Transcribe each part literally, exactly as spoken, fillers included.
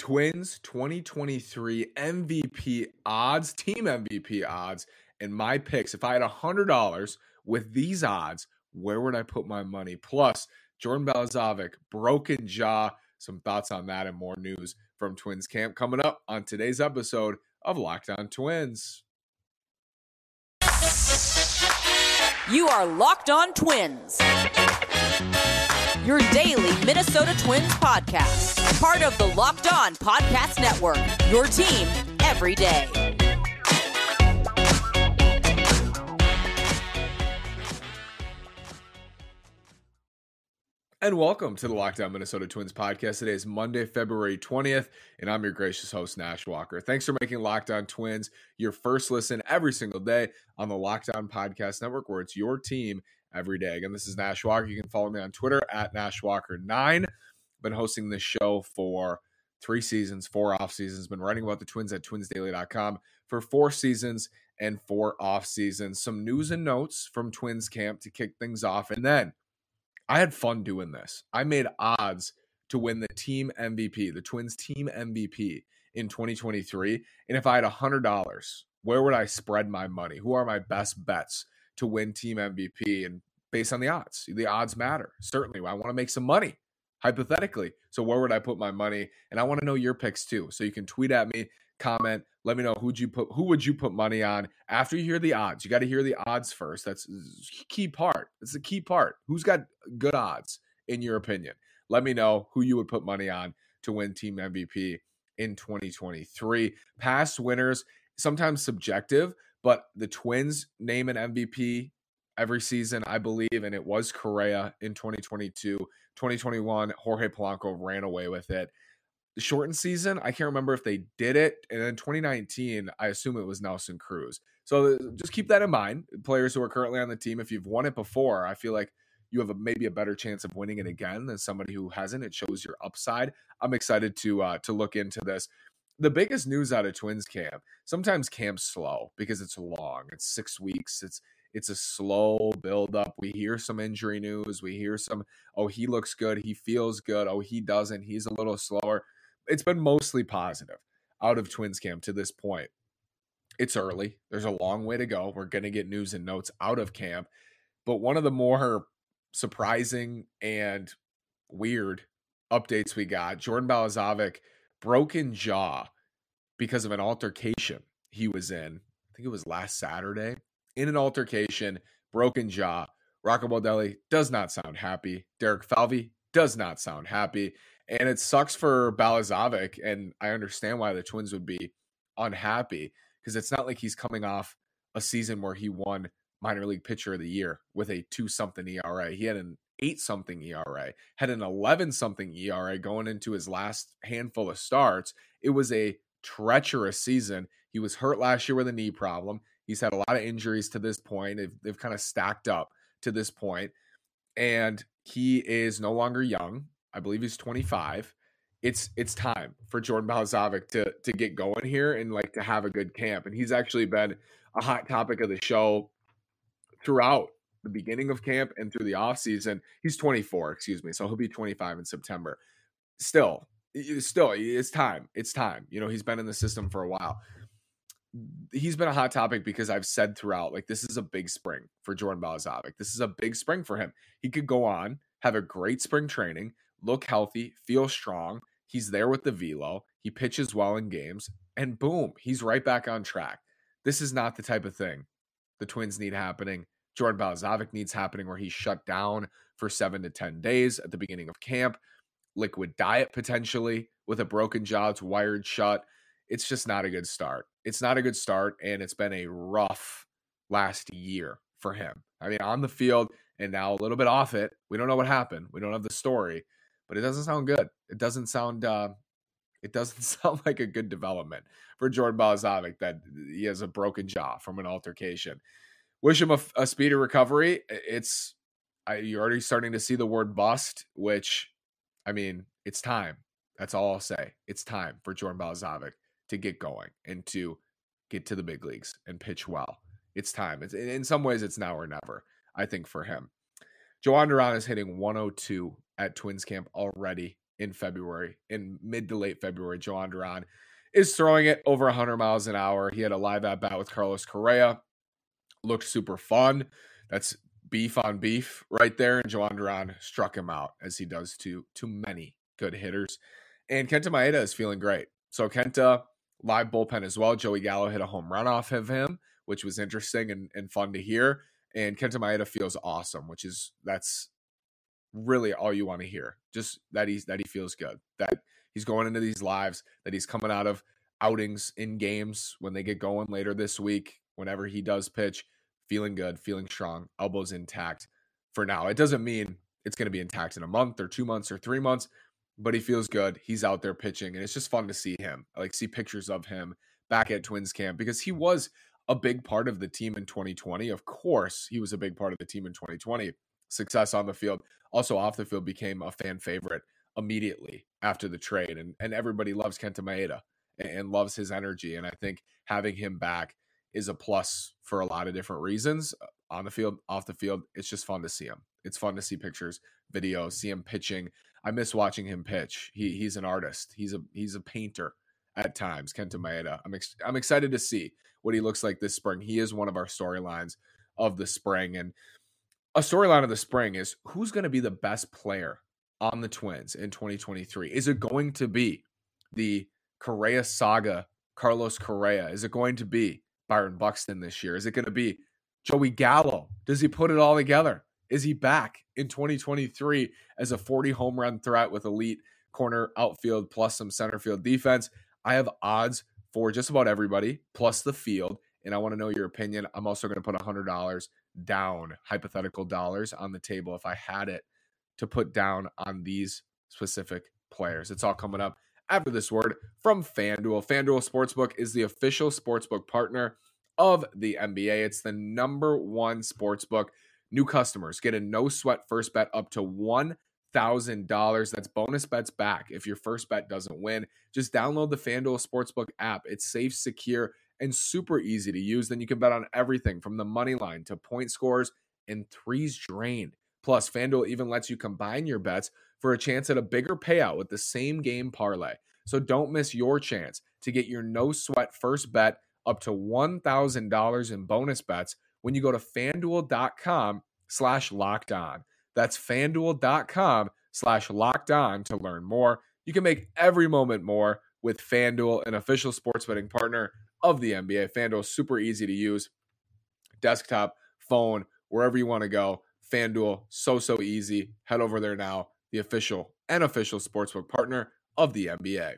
Twins twenty twenty-three M V P odds, team M V P odds, and my picks. If I had one hundred dollars with these odds, where would I put my money? Plus, Jordan Balazovic, broken jaw, some thoughts on that and more news from Twins camp coming up on today's episode of Lockdown Twins. You are Locked On Twins, your daily Minnesota Twins podcast, part of the Locked On Podcast Network, your team every day. And welcome to the Lockdown Minnesota Twins podcast. Today is Monday, February twentieth, and I'm your gracious host, Nash Walker. Thanks for making Lockdown Twins your first listen every single day on the Lockdown Podcast Network, where it's your team every day. Again, this is Nash Walker. You can follow me on Twitter at Nash Walker nine. Been hosting this show for three seasons, four off seasons. Been writing about the Twins at twins daily dot com for four seasons and four off seasons. Some news and notes from Twins camp to kick things off, and then I had fun doing this. I made odds to win the team M V P, the Twins team M V P in twenty twenty-three. And if I had one hundred dollars, where would I spread my money? Who are my best bets to win team M V P? And based on the odds, the odds matter. Certainly, I want to make some money, hypothetically. So where would I put my money? And I want to know your picks too. So you can tweet at me, comment, let me know who'd you put, who would you put money on after you hear the odds. You got to hear the odds first. That's key part. That's the key part. Who's got good odds in your opinion? Let me know who you would put money on to win team M V P in twenty twenty-three. Past winners, sometimes subjective, but the Twins name an M V P every season, I believe, and it was Correa in twenty twenty-two. twenty twenty-one, Jorge Polanco ran away with it. The shortened season, I can't remember if they did it. And then twenty nineteen, I assume it was Nelson Cruz. So just keep that in mind. Players who are currently on the team, if you've won it before, I feel like you have a, maybe a better chance of winning it again than somebody who hasn't. It shows your upside. I'm excited to uh, to look into this. The biggest news out of Twins camp, sometimes camp's slow because it's long. It's six weeks. It's It's a slow buildup. We hear some injury news. We hear some, oh, he looks good. He feels good. Oh, he doesn't. He's a little slower. It's been mostly positive out of Twins camp to this point. It's early. There's a long way to go. We're going to get news and notes out of camp. But one of the more surprising and weird updates we got, Jordan Balazovic, broken jaw because of an altercation he was in. I think it was last Saturday. In an altercation, broken jaw. Rocco Baldelli does not sound happy. Derek Falvey does not sound happy. And it sucks for Balazovic, and I understand why the Twins would be unhappy, because it's not like he's coming off a season where he won minor league pitcher of the year with a two-something E R A. He had an eight-something E R A, had an eleven-something E R A going into his last handful of starts. It was a treacherous season. He was hurt last year with a knee problem. He's had a lot of injuries to this point. They've, they've kind of stacked up to this point. And he is no longer young. I believe he's twenty-five. It's it's time for Jordan Balazovic to, to get going here and like to have a good camp. And he's actually been a hot topic of the show throughout the beginning of camp and through the offseason. He's twenty-four, excuse me. So he'll be twenty-five in September. Still, still, it's time. It's time. You know, he's been in the system for a while. He's been a hot topic because I've said throughout, like, this is a big spring for Jordan Balazovic. This is a big spring for him. He could go on, have a great spring training, look healthy, feel strong. He's there with the velo. He pitches well in games, and boom, he's right back on track. This is not the type of thing the Twins need happening. Jordan Balazovic needs happening where he's shut down for seven to ten days at the beginning of camp, liquid diet potentially with a broken jaw, it's wired shut. It's just not a good start. It's not a good start, and it's been a rough last year for him. I mean, on the field and now a little bit off it. We don't know what happened. We don't have the story, but it doesn't sound good. It doesn't sound uh, it doesn't sound like a good development for Jordan Balazovic that he has a broken jaw from an altercation. Wish him a, a speedy recovery. It's I, you're already starting to see the word bust, which, I mean, it's time. That's all I'll say. It's time for Jordan Balazovic to get going and to get to the big leagues and pitch well. It's time. It's, in some ways, it's now or never, I think, for him. Jhoan Duran is hitting one oh two at Twins camp already in February, in mid to late February. Jhoan Duran is throwing it over one hundred miles an hour. He had a live at-bat with Carlos Correa. Looked super fun. That's beef on beef right there. And Jhoan Duran struck him out, as he does to too many good hitters. And Kenta Maeda is feeling great. So Kenta, live bullpen as well. Joey Gallo hit a home run off of him, which was interesting and, and fun to hear. And Kenta Maeda feels awesome, which is, that's really all you want to hear. Just that he's, that he feels good, that he's going into these lives, that he's coming out of outings in games when they get going later this week, whenever he does pitch, feeling good, feeling strong, elbows intact for now. It doesn't mean it's going to be intact in a month or two months or three months, but he feels good. He's out there pitching, and it's just fun to see him. I like see pictures of him back at Twins camp, because he was a big part of the team in twenty twenty. Of course, he was a big part of the team in twenty twenty. Success on the field, also off the field, became a fan favorite immediately after the trade. And, and everybody loves Kenta Maeda and, and loves his energy. And I think having him back is a plus for a lot of different reasons. On the field, off the field, it's just fun to see him. It's fun to see pictures, videos, see him pitching. I miss watching him pitch. He he's an artist. He's a he's a painter at times, Kenta Maeda. I'm ex- I'm excited to see what he looks like this spring. He is one of our storylines of the spring, and a storyline of the spring is who's going to be the best player on the Twins in twenty twenty-three. Is it going to be the Correa saga, Carlos Correa? Is it going to be Byron Buxton this year? Is it going to be Joey Gallo? Does he put it all together? Is he back in twenty twenty-three as a forty home run threat with elite corner outfield plus some center field defense? I have odds for just about everybody plus the field, and I want to know your opinion. I'm also going to put one hundred dollars down, hypothetical dollars on the table if I had it, to put down on these specific players. It's all coming up after this word from FanDuel. FanDuel Sportsbook is the official sportsbook partner of the N B A. It's the number one sportsbook. New customers get a no-sweat first bet up to one thousand dollars. That's bonus bets back if your first bet doesn't win. Just download the FanDuel Sportsbook app. It's safe, secure, and super easy to use. Then you can bet on everything from the money line to point scores and threes drained. Plus, FanDuel even lets you combine your bets for a chance at a bigger payout with the same game parlay. So don't miss your chance to get your no-sweat first bet up to one thousand dollars in bonus bets when you go to FanDuel.com slash locked on. That's FanDuel.com slash locked on to learn more. You can make every moment more with FanDuel, an official sports betting partner of the N B A. FanDuel is super easy to use. Desktop, phone, wherever you want to go. FanDuel, so, so easy. Head over there now. The official and official sportsbook partner of the N B A.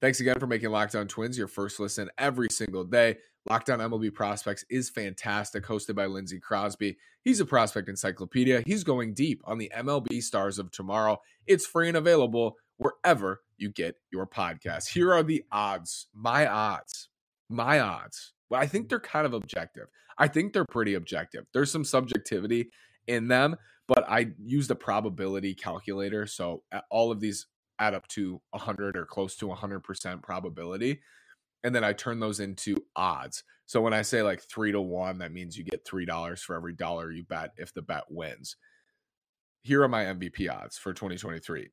Thanks again for making Locked On Twins your first listen every single day. Locked On M L B Prospects is fantastic, hosted by Lindsey Crosby. He's a prospect encyclopedia. He's going deep on the M L B stars of tomorrow. It's free and available wherever you get your podcasts. Here are the odds, my odds, my odds. Well, I think they're kind of objective. I think they're pretty objective. There's some subjectivity in them, but I used a probability calculator, so all of these add up to one hundred or close to one hundred percent probability. And then I turn those into odds. So when I say like three to one, that means you get three dollars for every dollar you bet if the bet wins. Here are my M V P odds for twenty twenty-three.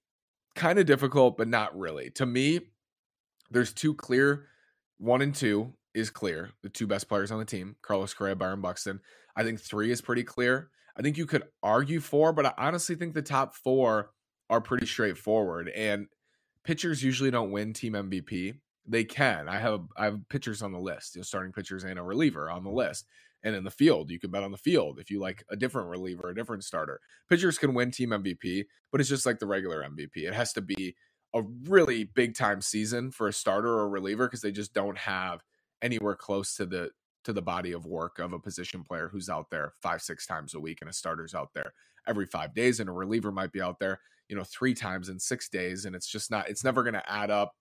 Kind of difficult, but not really. To me, there's two clear. One and two is clear. The two best players on the team, Carlos Correa, Byron Buxton. I think three is pretty clear. I think you could argue four, but I honestly think the top four are pretty straightforward. And pitchers usually don't win team M V P. They can. I have I have pitchers on the list, you know, starting pitchers and a reliever on the list. And in the field, you can bet on the field if you like a different reliever, a different starter. Pitchers can win team M V P, but it's just like the regular M V P. It has to be a really big-time season for a starter or a reliever because they just don't have anywhere close to the to the body of work of a position player who's out there five, six times a week, and a starter's out there every five days, and a reliever might be out there, you know, three times in six days, and it's just not – it's never going to add up.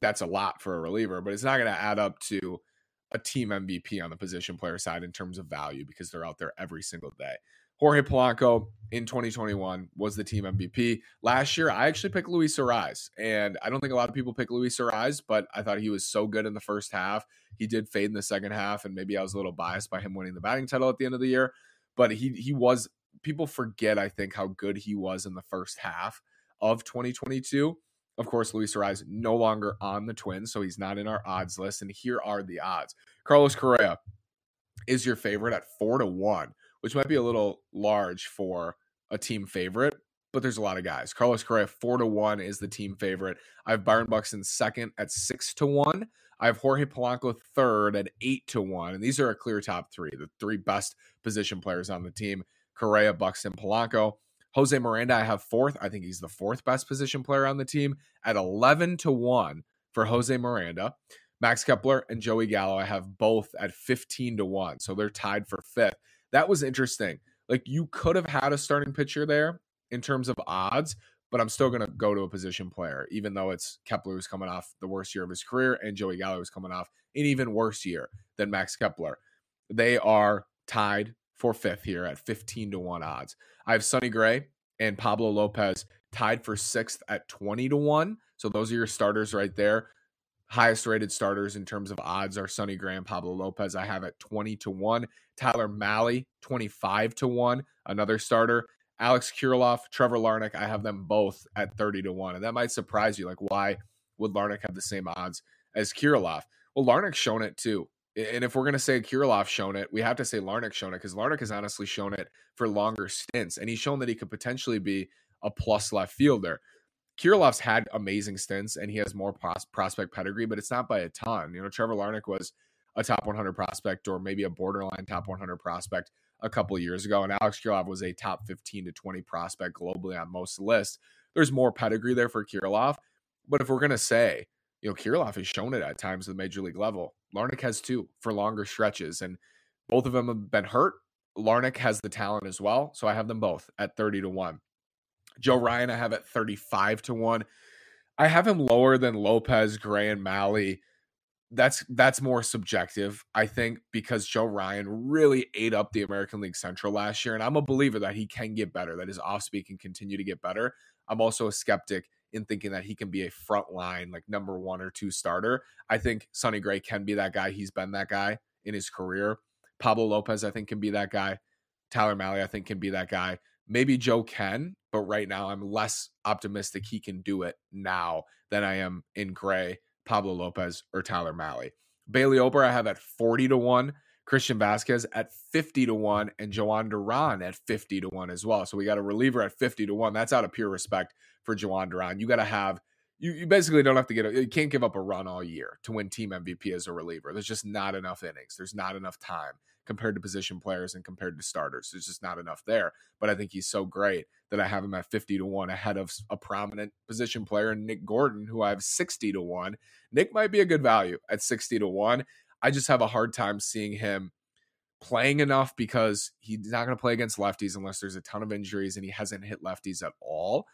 That's a lot for a reliever, but it's not going to add up to a team M V P on the position player side in terms of value because they're out there every single day. Jorge Polanco in twenty twenty-one was the team M V P. Last year, I actually picked Luis Arraez, and I don't think a lot of people pick Luis Arraez, but I thought he was so good in the first half. He did fade in the second half, and maybe I was a little biased by him winning the batting title at the end of the year, but he he was – people forget, I think, how good he was in the first half of twenty twenty-two. Of course, Luis Arraez no longer on the Twins, so he's not in our odds list. And here are the odds. Carlos Correa is your favorite at four to one, which might be a little large for a team favorite, but there's a lot of guys. Carlos Correa, four to one, is the team favorite. I have Byron Buxton second at six to one. I have Jorge Polanco third at eight to one. And these are a clear top three, the three best position players on the team: Correa, Buxton, Polanco. Jose Miranda, I have fourth. I think he's the fourth best position player on the team at eleven to one for Jose Miranda. Max Kepler and Joey Gallo, I have both at fifteen to one. So they're tied for fifth. That was interesting. Like, you could have had a starting pitcher there in terms of odds, but I'm still going to go to a position player, even though it's Kepler, who's coming off the worst year of his career, and Joey Gallo, who's coming off an even worse year than Max Kepler. They are tied for fifth here at fifteen to one odds. I have Sonny Gray and Pablo Lopez tied for sixth at twenty to one. So those are your starters right there. Highest rated starters in terms of odds are Sonny Gray and Pablo Lopez. I have at twenty to one. Tyler Malley, twenty-five to one, another starter. Alex Kirilloff, Trevor Larnach, I have them both at thirty to one. And that might surprise you. Like, why would Larnach have the same odds as Kirilloff? Well, Larnach's shown it too. And if we're going to say Kirilloff shown it, we have to say Larnach shown it, because Larnach has honestly shown it for longer stints. And he's shown that he could potentially be a plus left fielder. Kirilloff's had amazing stints, and he has more pros- prospect pedigree, but it's not by a ton. You know, Trevor Larnach was a top one hundred prospect, or maybe a borderline top one hundred prospect a couple of years ago. And Alex Kirilloff was a top fifteen to twenty prospect globally on most lists. There's more pedigree there for Kirilloff. But if we're going to say, you know, Kirilloff has shown it at times at the major league level, Larnach has too, for longer stretches, and both of them have been hurt. Larnach has the talent as well. So I have them both at thirty to one. Joe Ryan, I have at thirty-five to one. I have him lower than Lopez, Gray, and Malley. That's, that's more subjective, I think, because Joe Ryan really ate up the American League Central last year. And I'm a believer that he can get better, that his off-speed can continue to get better. I'm also a skeptic in thinking that he can be a front line, like number one or two starter. I think Sonny Gray can be that guy. He's been that guy in his career. Pablo Lopez, I think, can be that guy. Tyler Malley, I think, can be that guy. Maybe Joe can, but right now I'm less optimistic he can do it now than I am in Gray, Pablo Lopez, or Tyler Malley. Bailey Ober, I have at forty to one. Christian Vasquez at fifty to one, and Jhoan Duran at fifty to one as well. So we got a reliever at fifty to one. That's out of pure respect for Jhoan Duran. You got to have, you, you basically don't have to get, a, you can't give up a run all year to win team M V P as a reliever. There's just not enough innings. There's not enough time compared to position players and compared to starters. There's just not enough there. But I think he's so great that I have him at fifty to one ahead of a prominent position player, Nick Gordon, who I have sixty to one. Nick might be a good value at sixty to one. I just have a hard time seeing him playing enough, because he's not going to play against lefties unless there's a ton of injuries, and he hasn't hit lefties at all.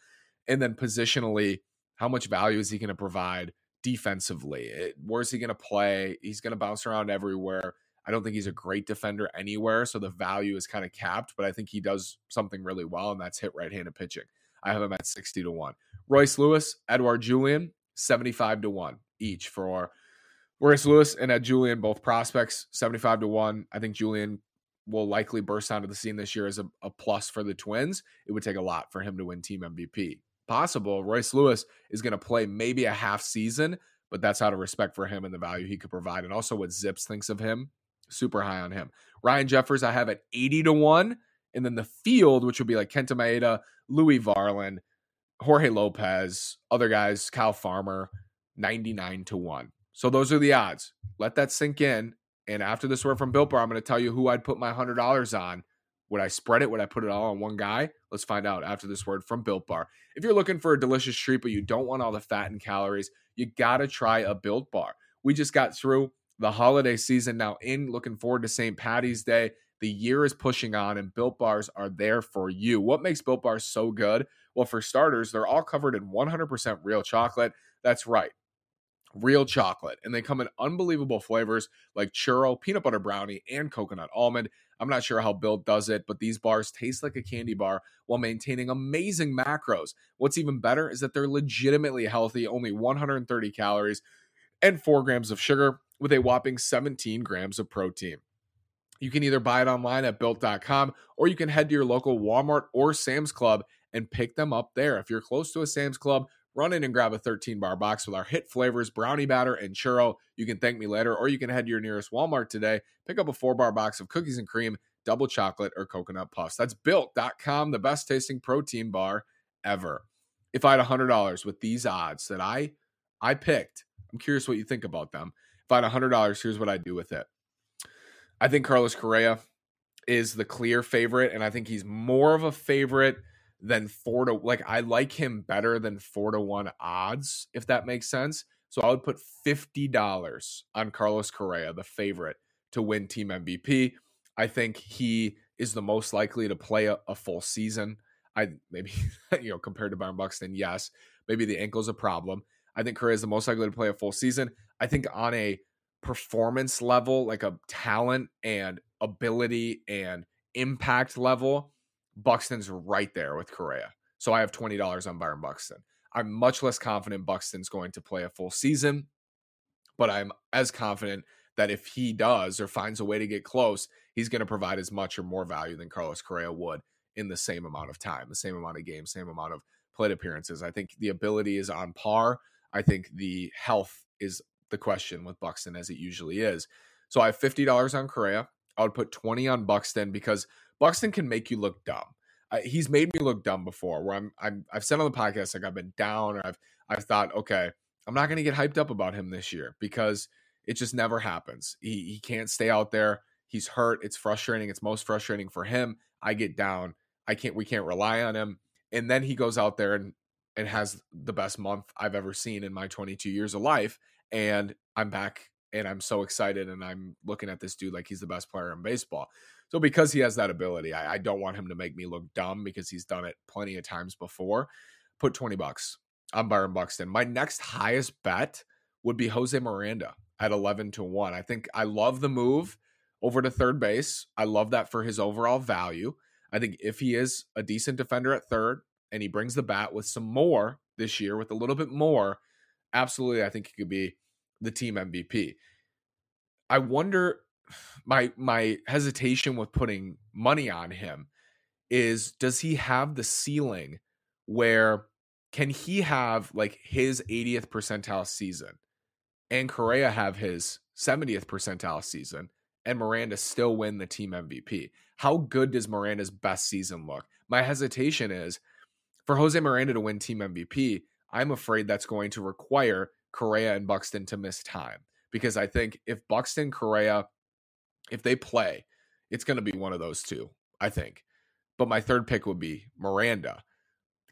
And then positionally, how much value is he going to provide defensively? It, where's he going to play? He's going to bounce around everywhere. I don't think he's a great defender anywhere, so the value is kind of capped, but I think he does something really well, and that's hit right-handed pitching. I have him at sixty to one. Royce Lewis, Edward Julian, seventy-five to one each for Royce Lewis and Ed Julian, both prospects, seventy-five to one. I think Julian will likely burst onto the scene this year as a, a plus for the Twins. It would take a lot for him to win team M V P. Possible. Royce Lewis is going to play maybe a half season, but that's out of respect for him and the value he could provide, and also what Zips thinks of him. Super high on him. Ryan Jeffers, I have at eighty to one. And then the field, which would be like Kenta Maeda, Louis Varlin, Jorge Lopez, other guys, Kyle Farmer, ninety-nine to one. So those are the odds. Let that sink in. And after this word from Built Bar, I'm going to tell you who I'd put my one hundred dollars on. Would I spread it? Would I put it all on one guy? Let's find out after this word from Built Bar. If you're looking for a delicious treat, but you don't want all the fat and calories, you got to try a Built Bar. We just got through the holiday season, now in, looking forward to Saint Patty's Day. The year is pushing on, and Built Bars are there for you. What makes Built Bars so good? Well, for starters, they're all covered in one hundred percent real chocolate. That's right, real chocolate. And they come in unbelievable flavors like churro, peanut butter brownie, and coconut almond. I'm not sure how Built does it, but these bars taste like a candy bar while maintaining amazing macros. What's even better is that they're legitimately healthy, only one hundred thirty calories and four grams of sugar, with a whopping seventeen grams of protein. You can either buy it online at built dot com, or you can head to your local Walmart or Sam's Club and pick them up there. If you're close to a Sam's Club, run in and grab a thirteen bar box with our hit flavors, brownie batter, and churro. You can thank me later, or you can head to your nearest Walmart today. Pick up a four bar box of cookies and cream, double chocolate, or coconut puffs. That's built dot com, the best tasting protein bar ever. If I had one hundred dollars with these odds that I, I picked, I'm curious what you think about them. If I had one hundred dollars, here's what I'd do with it. I think Carlos Correa is the clear favorite, and I think he's more of a favorite than four to, like, I like him better than four to one odds, if that makes sense. So I would put fifty dollars on Carlos Correa, the favorite, to win team M V P. I think he is the most likely to play a, a full season. I maybe, you know, compared to Byron Buxton, yes, maybe the ankle's a problem. I think Correa is the most likely to play a full season. I think on a performance level, like a talent and ability and impact level, Buxton's right there with Correa. So I have twenty dollars on Byron Buxton. I'm much less confident Buxton's going to play a full season, but I'm as confident that if he does or finds a way to get close, he's going to provide as much or more value than Carlos Correa would in the same amount of time, the same amount of games, same amount of plate appearances. I think the ability is on par. I think the health is the question with Buxton, as it usually is. So I have fifty dollars on Correa. I would put twenty on Buxton because Buxton can make you look dumb. Uh, he's made me look dumb before, where I'm, I'm, I've said on the podcast, like I've been down, or I've, I've thought, okay, I'm not going to get hyped up about him this year because it just never happens. He, he can't stay out there. He's hurt. It's frustrating. It's most frustrating for him. I get down. I can't, we can't rely on him. And then he goes out there and, and has the best month I've ever seen in my twenty-two years of life. And I'm back and I'm so excited. And I'm looking at this dude like he's the best player in baseball. So because he has that ability, I, I don't want him to make me look dumb because he's done it plenty of times before. Put twenty bucks on Byron Buxton. My next highest bet would be Jose Miranda at eleven to one. I think I love the move over to third base. I love that for his overall value. I think if he is a decent defender at third and he brings the bat with some more this year, with a little bit more, absolutely, I think he could be the team M V P. I wonder, my my hesitation with putting money on him is, does he have the ceiling where can he have like his eightieth percentile season and Correa have his seventieth percentile season and Miranda still win the team M V P? How good does Miranda's best season look? My hesitation is, for Jose Miranda to win team M V P, I'm afraid that's going to require Correa and Buxton to miss time, because I think if Buxton, Correa, if they play, it's going to be one of those two, I think. But my third pick would be Miranda.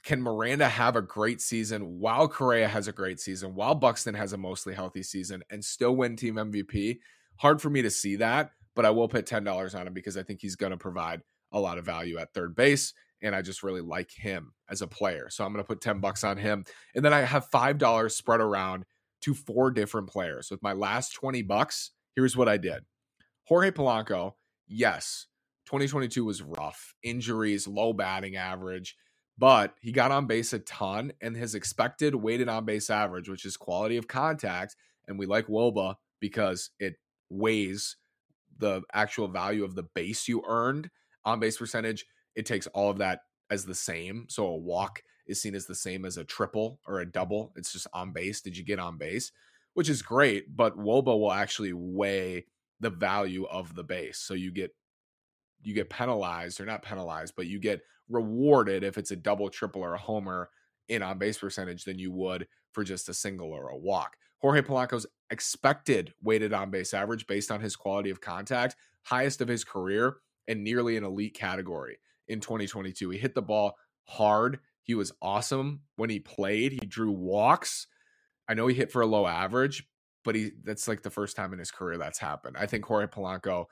Can Miranda have a great season while Correa has a great season, while Buxton has a mostly healthy season, and still win team M V P? Hard for me to see that, but I will put ten dollars on him because I think he's going to provide a lot of value at third base. And I just really like him as a player. So I'm going to put ten bucks on him. And then I have five dollars spread around to four different players. With my last twenty bucks, here's what I did. Jorge Polanco, yes, twenty twenty-two was rough. Injuries, low batting average, but he got on base a ton, and his expected weighted on base average, which is quality of contact, and we like W O B A because it weighs the actual value of the base you earned, on base percentage, it takes all of that as the same. So a walk is seen as the same as a triple or a double. It's just on base. Did you get on base? Which is great, but W O B A will actually weigh the value of the base. So you get you get penalized, or not penalized, but you get rewarded if it's a double, triple, or a homer in on base percentage than you would for just a single or a walk. Jorge Polanco's expected weighted on base average based on his quality of contact, highest of his career, and nearly an elite category in twenty twenty-two. He hit the ball hard. He was awesome when he played. He drew walks. I know he hit for a low average, but he that's like the first time in his career that's happened. I think Jorge Polanco,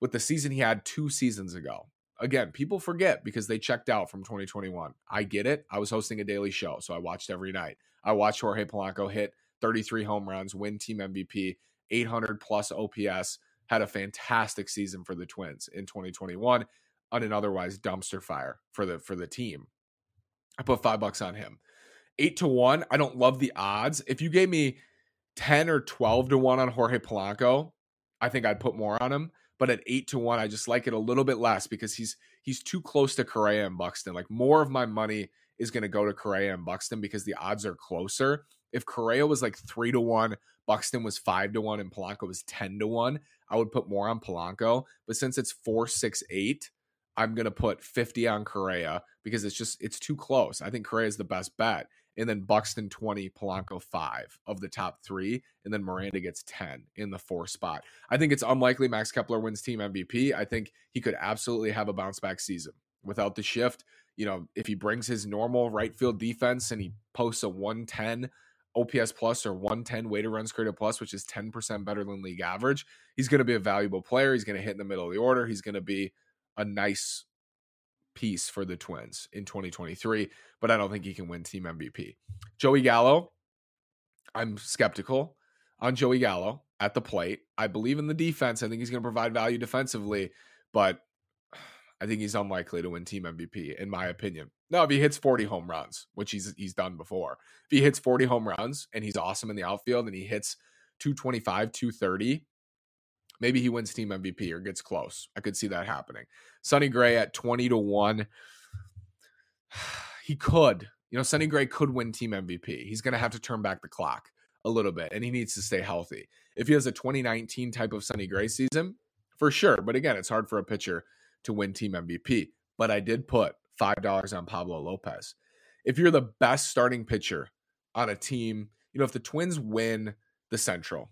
with the season he had two seasons ago, again, people forget because they checked out from twenty twenty-one. I get it. I was hosting a daily show, so I watched every night. I watched Jorge Polanco hit thirty-three home runs, win team M V P, eight hundred plus O P S, had a fantastic season for the Twins in twenty twenty-one. On an otherwise dumpster fire for the for the team. I put five bucks on him. Eight to one. I don't love the odds. If you gave me ten or twelve to one on Jorge Polanco, I think I'd put more on him. But at eight to one, I just like it a little bit less because he's he's too close to Correa and Buxton. Like, more of my money is going to go to Correa and Buxton because the odds are closer. If Correa was like three to one, Buxton was five to one, and Polanco was ten to one, I would put more on Polanco. But since it's four, six, eight, I'm going to put fifty on Correa because it's just, it's too close. I think Correa is the best bet. And then Buxton twenty, Polanco five of the top three. And then Miranda gets ten in the fourth spot. I think it's unlikely Max Kepler wins team M V P. I think he could absolutely have a bounce back season without the shift. You know, if he brings his normal right field defense and he posts a one ten O P S plus or one ten weighted runs created plus, which is ten percent better than league average, he's going to be a valuable player. He's going to hit in the middle of the order. He's going to be a nice piece for the Twins in twenty twenty-three, but I don't think he can win team M V P. Joey Gallo, I'm skeptical on Joey Gallo at the plate. I believe in the defense. I think he's going to provide value defensively, but I think he's unlikely to win team M V P in my opinion. Now, if he hits forty home runs, which he's he's done before, if he hits forty home runs and he's awesome in the outfield and he hits two twenty-five, two thirty, maybe he wins team M V P or gets close. I could see that happening. Sonny Gray at twenty to one. He could. You know, Sonny Gray could win team M V P. He's going to have to turn back the clock a little bit, and he needs to stay healthy. If he has a twenty nineteen type of Sonny Gray season, for sure. But again, it's hard for a pitcher to win team M V P. But I did put five dollars on Pablo Lopez. If you're the best starting pitcher on a team, you know, if the Twins win the Central,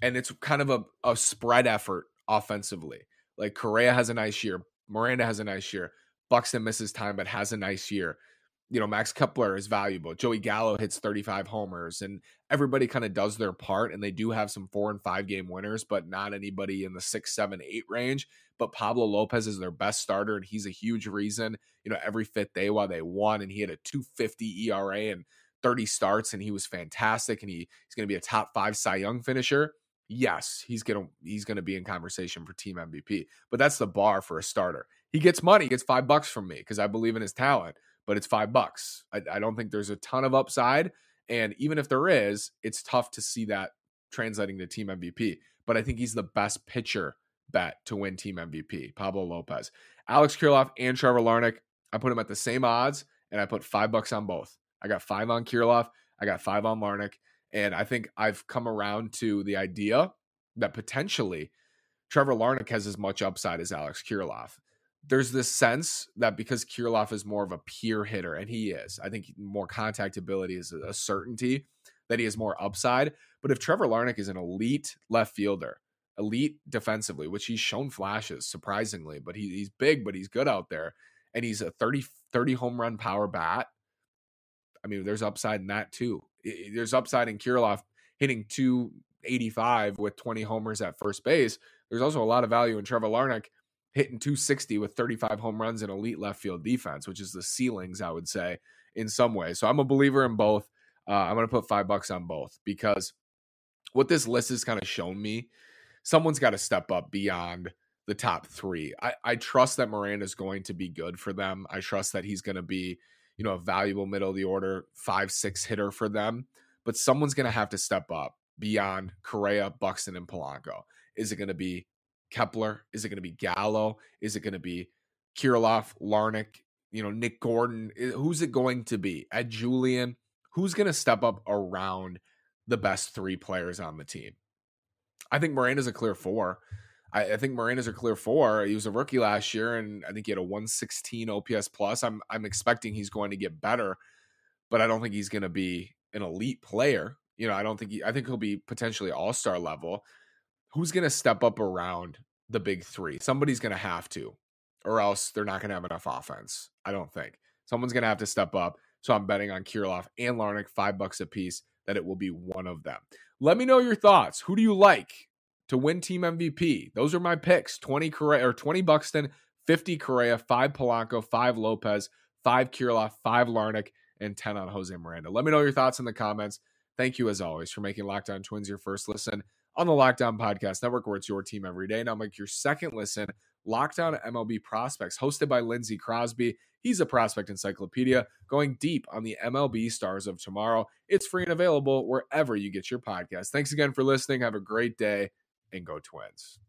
and it's kind of a, a spread effort offensively. Like Correa has a nice year. Miranda has a nice year. Buxton misses time, but has a nice year. You know, Max Kepler is valuable. Joey Gallo hits thirty-five homers, and everybody kind of does their part. And they do have some four and five game winners, but not anybody in the six, seven, eight range. But Pablo Lopez is their best starter, and he's a huge reason. You know, every fifth day while they won, and he had a two fifty E R A and thirty starts, and he was fantastic. And he, he's going to be a top five Cy Young finisher. Yes, he's gonna he's gonna be in conversation for team M V P, but that's the bar for a starter. He gets money, he gets five bucks from me because I believe in his talent, but it's five bucks. I, I don't think there's a ton of upside, and even if there is, it's tough to see that translating to team M V P. But I think he's the best pitcher bet to win team M V P. Pablo Lopez, Alex Kirilloff, and Trevor Larnach. I put them at the same odds, and I put five bucks on both. I got five on Kirilloff, I got five on Larnach. And I think I've come around to the idea that potentially Trevor Larnach has as much upside as Alex Kirilloff. There's this sense that because Kirilloff is more of a pure hitter, and he is, I think more contact ability is a certainty that he has more upside. But if Trevor Larnach is an elite left fielder, elite defensively, which he's shown flashes surprisingly, but he, he's big, but he's good out there. And he's a thirty, thirty home run power bat. I mean, there's upside in that too. There's upside in Kirilloff hitting two eighty-five with twenty homers at first base. There's also a lot of value in Trevor Larnach hitting two sixty with thirty-five home runs and elite left field defense, which is the ceilings, I would say, in some ways. So I'm a believer in both. Uh, I'm going to put five bucks on both because what this list has kind of shown me, someone's got to step up beyond the top three. I, I trust that Miranda's going to be good for them. I trust that he's going to be, you know, a valuable middle of the order, five, six hitter for them. But someone's going to have to step up beyond Correa, Buxton, and Polanco. Is it going to be Kepler? Is it going to be Gallo? Is it going to be Kirilloff, Larnach, you know, Nick Gordon? Who's it going to be? Ed Julian? Who's going to step up around the best three players on the team? I think Miranda's a clear four. I, I think Miranda's a clear four. He was a rookie last year, and I think he had a one sixteen O P S plus. I'm I'm expecting he's going to get better, but I don't think he's going to be an elite player. You know, I don't think he, I think he'll be potentially all-star level. Who's going to step up around the big three? Somebody's going to have to, or else they're not going to have enough offense. I don't think someone's going to have to step up. So I'm betting on Kirilloff and Larnach, five bucks a piece, that it will be one of them. Let me know your thoughts. Who do you like to win team M V P? Those are my picks. twenty Correa or twenty Buxton, fifty Correa, five Polanco, five Lopez, five Kirilloff, five Larnach, and ten on Jose Miranda. Let me know your thoughts in the comments. Thank you as always for making Lockdown Twins your first listen on the Lockdown Podcast Network, where it's your team every day. Now make your second listen Lockdown M L B Prospects, hosted by Lindsey Crosby. He's a prospect encyclopedia going deep on the M L B stars of tomorrow. It's free and available wherever you get your podcast. Thanks again for listening. Have a great day. And go Twins.